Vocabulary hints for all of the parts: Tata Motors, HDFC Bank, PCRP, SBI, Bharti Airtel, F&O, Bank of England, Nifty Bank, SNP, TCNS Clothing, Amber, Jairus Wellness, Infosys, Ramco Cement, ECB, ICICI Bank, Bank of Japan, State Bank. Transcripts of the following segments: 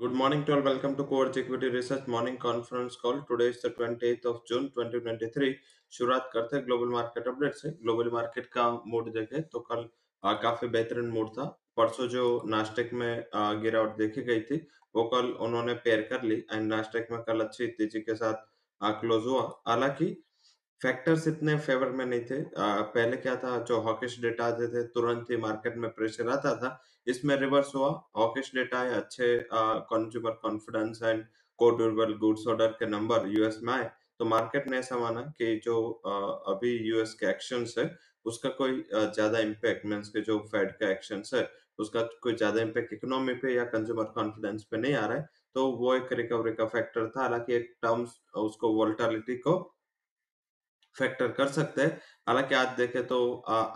Good morning to all. Welcome to Core Equity Research morning conference call. Today is the 28th of June 2023. शुरुआत करते हैं global market update से। Global market का mood देखें तो कल काफी बेहतरीन मूड था। परसों जो नास्टेक में गिरावट देखी गई थी वो कल उन्होंने पेयर कर ली एंड नास्टेक में कल अच्छी तेजी के साथ क्लोज हुआ। हालांकि फैक्टर्स इतने फेवर में नहीं थे। पहले क्या था, जो हॉकिश डेटा आते थे तुरंत ही मार्केट में प्रेशर आता था, इसमें रिवर्स हुआ। हॉकिश डेटा है, अच्छे consumer confidence and core durable goods order के नंबर यूएस में आए तो मार्केट ने ऐसा माना कि जो अभी यूएस के एक्शंस है उसका कोई ज्यादा इम्पैक्ट, मीन्स के जो फेड का एक्शंस है उसका कोई ज्यादा इम्पैक्ट इकोनॉमी पे या कंज्यूमर कॉन्फिडेंस पे नहीं आ रहा है, तो वो एक रिकवरी का फैक्टर था। हालांकि एक टर्म्स उसको वोलेटिलिटी को फैक्टर कर सकते हैं। हालांकि आज देखें तो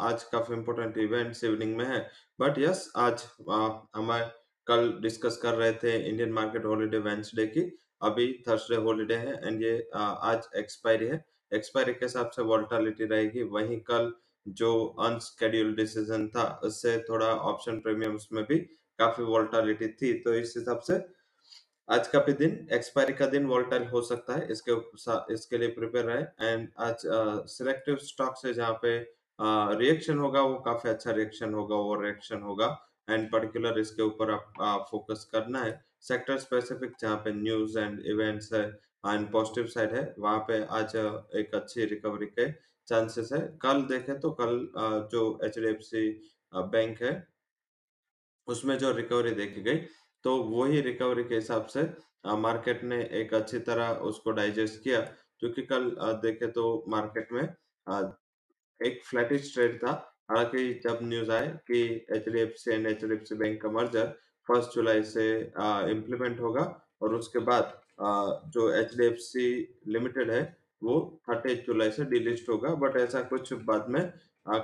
आज काफी इम्पोर्टेंट इवेंट्स इवनिंग में है, बट यस आज हमारे कल डिस्कस कर रहे थे इंडियन मार्केट हॉलीडे वेंसडे की, अभी थर्सडे हॉलीडे है एंड ये आज एक्सपायरी है। एक्सपायरी के हिसाब से वॉल्टिलिटी रहेगी। वहीं कल जो अनस्केड्यूल्ड डिसीजन था उससे थोड़ा ऑप्शन प्रीमियम्स में भी काफी वॉल्टिलिटी थी, तो इस हिसाब से आज का भी दिन एक्सपायरी का दिन वोलेटाइल हो सकता है, इसके लिए प्रिपेयर रहे। एंड आज सिलेक्टिव स्टॉक्स है जहाँ पे रिएक्शन होगा वो काफी अच्छा रिएक्शन होगा, ओवर रिएक्शन होगा एंड पर्टिकुलर इसके ऊपर आप फोकस करना है। सेक्टर स्पेसिफिक जहाँ पे न्यूज एंड इवेंट्स है एंड पॉजिटिव साइड है वहाँ पे आज एक अच्छी रिकवरी के चांसेस है। कल देखें तो कल जो HDFC बैंक है उसमें जो रिकवरी देखी गई तो वही रिकवरी के हिसाब से मार्केट ने एक अच्छी तरह उसको डाइजेस्ट किया, क्योंकि कल देखे तो मार्केट में एक फ्लैटिश ट्रेड था। हालांकि जब न्यूज आए कि HDFC एंड HDFC बैंक का मर्जर 1 जुलाई से इम्प्लीमेंट होगा और उसके बाद जो HDFC लिमिटेड है वो 30 जुलाई से डिलिस्ट होगा, बट ऐसा कुछ बाद में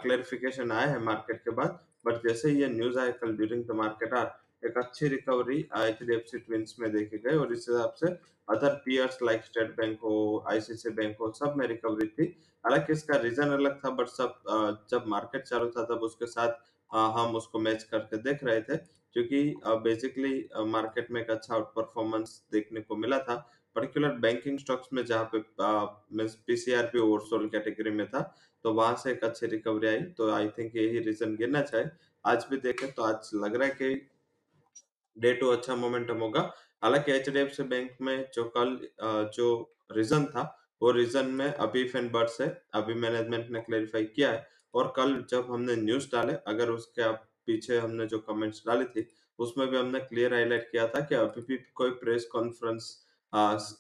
क्लैरिफिकेशन आया है मार्केट के बाद। बट जैसे ये न्यूज आए कल ड्यूरिंग द मार्केट आर एक अच्छी रिकवरी HDFC ट्विंस में देखे गए और इस हिसाब से other peers like state bank हो, ICICI बैंक हो, सब में रिकवरी थी। हालांकि इसका रीजन अलग था, बट सब जब मार्केट चालू था तब उसके साथ हम उसको मैच करके देख रहे थे, क्योंकि बेसिकली मार्केट में एक अच्छा आउट परफॉर्मेंस देखने को मिला था पर्टिकुलर बैंकिंग स्टॉक्स में जहाँ पे मीन्स PCRP भी ओवरसोल्ड कैटेगरी में था, तो वहां से एक अच्छी रिकवरी आई। तो आई थिंक यही रीजन गिनना चाहिए। आज भी देखें तो आज लग रहा है कि डे टू अच्छा मोमेंटम होगा। हालांकि HDFC बैंक में जो कल जो रीजन था वो रीजन में अभी फैन बर्ड्स है, अभी मैनेजमेंट ने क्लैरिफाई किया है। और कल जब हमने न्यूज डाले, अगर उसके पीछे हमने जो कमेंट्स डाली थी उसमें भी हमने क्लियर हाईलाइट किया था कि अभी भी कोई प्रेस कॉन्फ्रेंस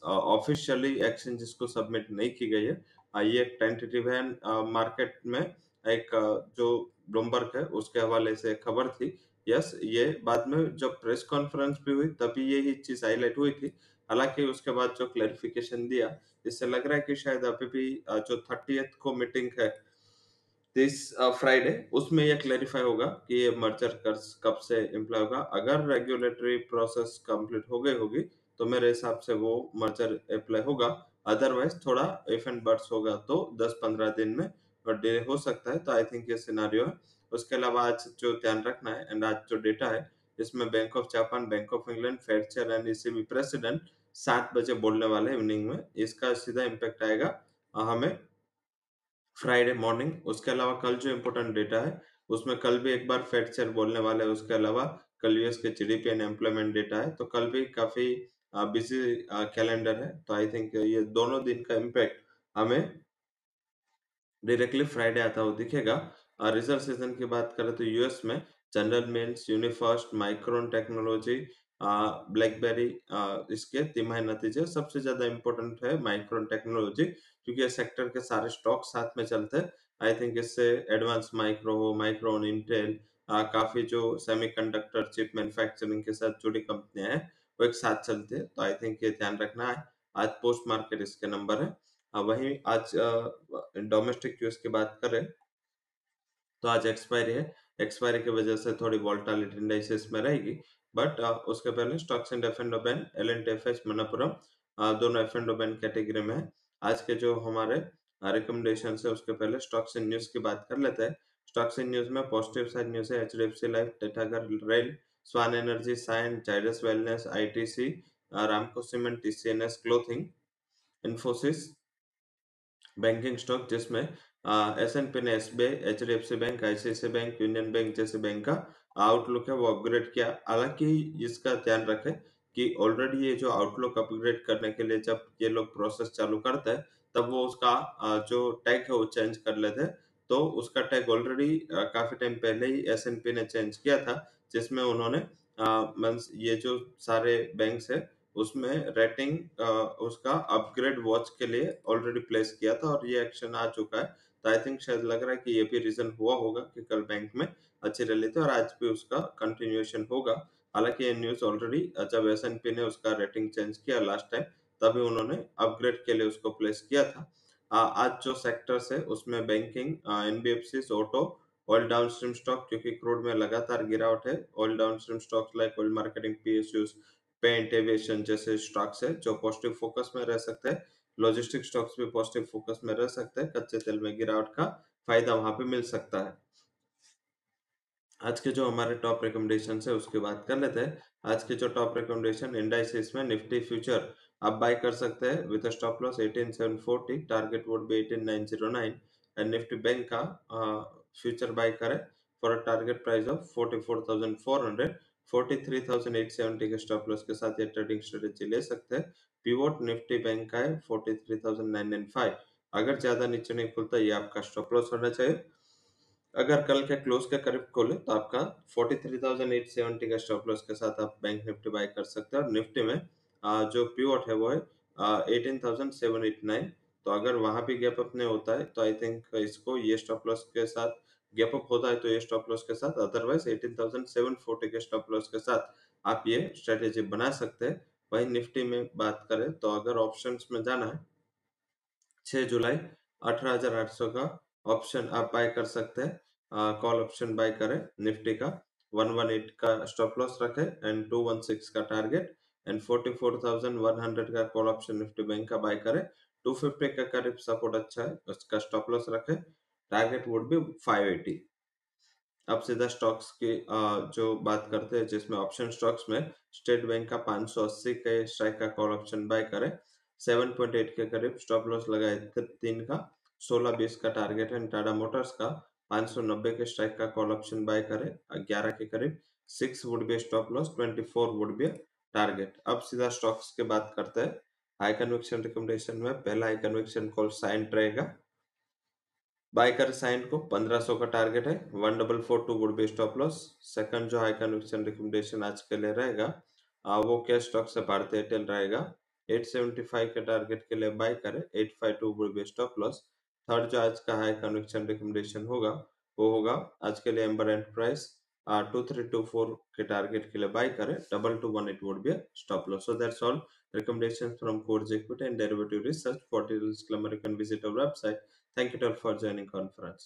ऑफिशियली एक्सचेंजेस को सबमिट नहीं की गई है। ये एक टेंटेटिव है। मार्केट में एक जो ब्लूमबर्ग है उसके हवाले से खबर थी। यस, ये बाद में जब प्रेस कॉन्फ्रेंस भी हुई तभी यही चीज हाईलाइट हुई थी। हालांकि उसके बाद जो क्लैरिफिकेशन दिया इससे लग रहा है कि शायद अभी भी जो 30th को मीटिंग है दिस फ्राइडे उसमें यह क्लैरिफाई होगा कि ये मर्जर कब से इम्प्लाई होगा। अगर रेगुलेटरी प्रोसेस कंप्लीट हो गई होगी तो मेरे हिसाब से वो मर्जर अप्लाई होगा, अदरवाइज थोड़ा इफ एंड बट्स होगा तो 10-15 दिन में डिले हो सकता है। तो आई थिंक ये सिनारियो है। उसके अलावा आज जो ध्यान रखना है एंड आज जो डेटा है इसमें bank of Japan, bank of England, Fed chair and ECB president 7 बजे बोलने वाले इवनिंग में। इसका सीधा इम्पैक्ट आएगा हमें फ्राइडे मॉर्निंग। उसके अलावा कल जो इम्पोर्टेंट डेटा है उसमें कल भी एक बार फेड चेयर बोलने वाले हैं। उसके अलावा कल यूएस के GDP एंड एम्प्लॉयमेंट डेटा है, तो कल भी काफी बिजी कैलेंडर है। तो आई थिंक ये दोनों दिन का इम्पैक्ट हमें डायरेक्टली फ्राइडे आता हुआ दिखेगा। रिजर्व सीजन की बात करें तो यूएस में General Mills, UniFirst, Micron Technology, BlackBerry, इसके तिमाही नतीजे सबसे ज्यादा इम्पोर्टेंट है माइक्रोन टेक्नोलॉजी, क्योंकि ये सेक्टर के सारे स्टॉक साथ में चलते हैं। आई थिंक इससे एडवांस माइक्रो हो, माइक्रोन, इंटेल, काफी जो सेमीकंडक्टर चिप मैन्युफैक्चरिंग के साथ जुड़ी कंपनियां हैं वो एक साथ चलते हैं। तो आई थिंक ये ध्यान रखना है। आज पोस्ट मार्केट इसके नंबर है। वहीं आज डोमेस्टिक यूएस की बात करें तो आज एक्सपायरी है। एक्सपायरी की वजह से थोड़ी वॉल्टालिटी इंडाइसेस में रहेगी, बट उसके पहले stocks and F&O ban, L&FH, Manappuram दोनों F&O बैन कैटेगरी में है। आज के जो हमारे रिकमेंडेशन है उसके पहले स्टॉक्स एंड न्यूज की बात कर लेते हैं। स्टॉक्स एंड न्यूज में पॉजिटिव साइड न्यूज है HDFC life, Titagarh, rail, Swan Energy, Sign, Jairus Wellness, ITC, Ramco Cement, TCNS Clothing, Infosys. Banking stock जिसमें एसएनपी ने SBI, HDFC bank, ICICI bank, union bank जैसे बैंक का outlook है वो upgrade किया। हालांकि इसका ध्यान रखें कि ऑलरेडी ये जो आउटलुक अपग्रेड करने के लिए जब ये लोग प्रोसेस चालू करते हैं तब वो उसका जो टैग है वो चेंज कर लेते हैं, तो उसका टैग ऑलरेडी काफी टाइम पहले ही एसएनपी ने चेंज किया था, जिसमें उन्होंने मींस ये जो सारे बैंक्स है उसमें रेटिंग उसका अपग्रेड वॉच के लिए ऑलरेडी प्लेस किया था और ये एक्शन आ चुका है। तो आई थिंक शायद लग रहा है कि ये भी रीजन हुआ होगा कि कल बैंक में अच्छी रैली थी और आज भी उसका कंटिन्यूएशन होगा। हालांकि ये न्यूज ऑलरेडी जब एसएनपी ने उसका रेटिंग चेंज किया लास्ट टाइम तभी उन्होंने अपग्रेड के लिए उसको प्लेस किया था। आज जो सेक्टर्स है उसमें banking, NBFC, auto, oil downstream stock क्योंकि क्रूड में लगातार गिरावट है, oil downstream stocks like oil marketing, PSUs, paint, aviation जैसे स्टॉक्स है जो पॉजिटिव फोकस में रह सकते हैं। लॉजिस्टिक स्टॉक्स भी पॉजिटिव फोकस में रह सकते हैं, कच्चे तेल में गिरावट का फायदा वहां पे मिल सकता है। आज के जो हमारे टॉप रिकमेंडेशन है उसकी बात कर लेते हैं। आज के जो टॉप रिकमेंडेशन इंडाइसेस में निफ्टी फ्यूचर आप बाय कर सकते हैं with stop loss 18740, target would be 18909 and Nifty bank का फ्यूचर बाय करें for a target price of 44400, 43,870 के स्टॉप लॉस के साथ ये ट्रेडिंग स्ट्रेटेजी ले सकते हैं। पिवोट निफ्टी बैंक का है 43,995, अगर ज्यादा नीचे नहीं खुलता ये आपका स्टॉप लॉस होना चाहिए। अगर कल के क्लोज के करीब खोले तो आपका 43,870 का स्टॉप लॉस के साथ आप बैंक निफ्टी बाय कर सकते हैं। और निफ्टी में जो पिवोट है वो है 18,789, तो अगर वहां भी गैप अप नहीं होता है तो आई थिंक इसको ये स्टॉप लॉस के साथ गैप अप होता है तो ये स्टॉप लॉस के साथ, अदरवाइज 18,740 के स्टॉप लॉस के साथ आप ये स्ट्रेटेजी बना सकते हैं। वही निफ्टी में बात करें तो अगर ऑप्शंस में जाना है 6 जुलाई 18,800 का ऑप्शन आप बाय कर सकते हैं, कॉल ऑप्शन बाय करें निफ्टी का। 118 का स्टॉप लॉस रखें एंड 216 का टारगेट एंड 44,100 का कॉल ऑप्शन निफ्टी बैंक का बाय करें। 250 का करीब सपोर्ट अच्छा है, उसका स्टॉप लॉस रखें, टारगेट वुड बी 580। अब सीधा स्टॉक्स की जो बात करते हैं जिसमें ऑप्शन स्टॉक्स में स्टेट बैंक का 580 के स्ट्राइक का कॉल ऑप्शन बाय करें, 7.8 के करीब स्टॉप लॉस लगाए 3 का, 1620 का टारगेट है। टाटा मोटर्स का 590 के स्ट्राइक का कॉल ऑप्शन बाय करें, 11 के करीब, 6 would be stop loss, 24 would be target. अब सीधा स्टॉक्स की बात करते हैं। हाई कन्विक्शन रिकमेंडेशन में पहला हाई कन्विक्शन कॉल साइंट रहेगा, बाय कर साइंट को 1500 का टारगेट है, 144 would be stop loss. Second जो हाई कन्विक्शन रिकमेंडेशन आज के लिए रहेगा वो क्या स्टॉक से भारतीय एयरटेल रहेगा, 875 के टारगेट के लिए बाय करें, 852 would be stop loss. Third जो आज का हाई कन्विक्शन रिकमेंडेशन होगा वो होगा आज के लिए एम्बर एंटरप्राइज, 2324 के टारगेट के लिए बाय करें, 2218 would be stop loss. So that's all recommendations from Core Equity and Derivative Research. For details, you can visit our website. Thank you all for joining conference.